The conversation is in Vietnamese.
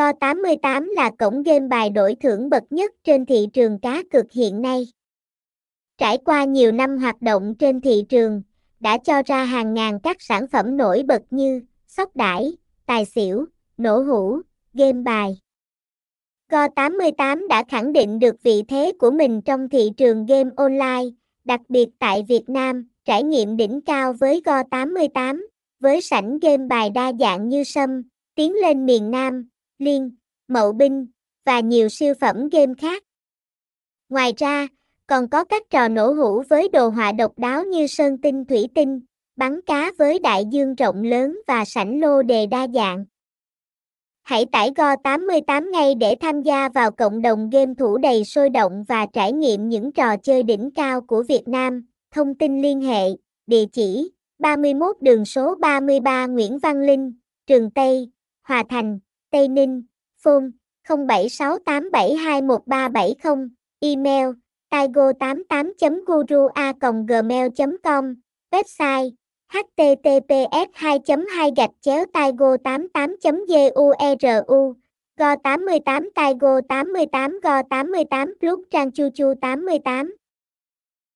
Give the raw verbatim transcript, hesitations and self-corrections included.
taigo tám mươi tám là cổng game bài đổi thưởng bậc nhất trên thị trường cá cược hiện nay. Trải qua nhiều năm hoạt động trên thị trường, đã cho ra hàng ngàn các sản phẩm nổi bật như xóc đãi, tài xỉu, nổ hũ, game bài. taigo tám mươi tám đã khẳng định được vị thế của mình trong thị trường game online, đặc biệt tại Việt Nam, trải nghiệm đỉnh cao với taigo tám mươi tám, với sảnh game bài đa dạng như Sâm, Tiến lên miền Nam, Liên, Mậu binh và nhiều siêu phẩm game khác. Ngoài ra, còn có các trò nổ hũ với đồ họa độc đáo như Sơn Tinh Thủy Tinh, bắn cá với đại dương rộng lớn và sảnh lô đề đa dạng. Hãy tải taigo tám mươi tám ngay để tham gia vào cộng đồng game thủ đầy sôi động và trải nghiệm những trò chơi đỉnh cao của Việt Nam. Thông tin liên hệ, địa chỉ ba mươi mốt đường số ba mươi ba Nguyễn Văn Linh, Trường Tây, Hoà Thành, Tây Ninh, phone không bảy sáu tám bảy hai một ba bảy không, email taigo tám mươi tám guru a còng gmail chấm com, website h t t p s hai chấm hai gạch chéo taigo tám mươi tám chấm guru, go tám mươi tám taigo tám mươi tám go tám mươi tám blog trang chu chu tám mươi tám.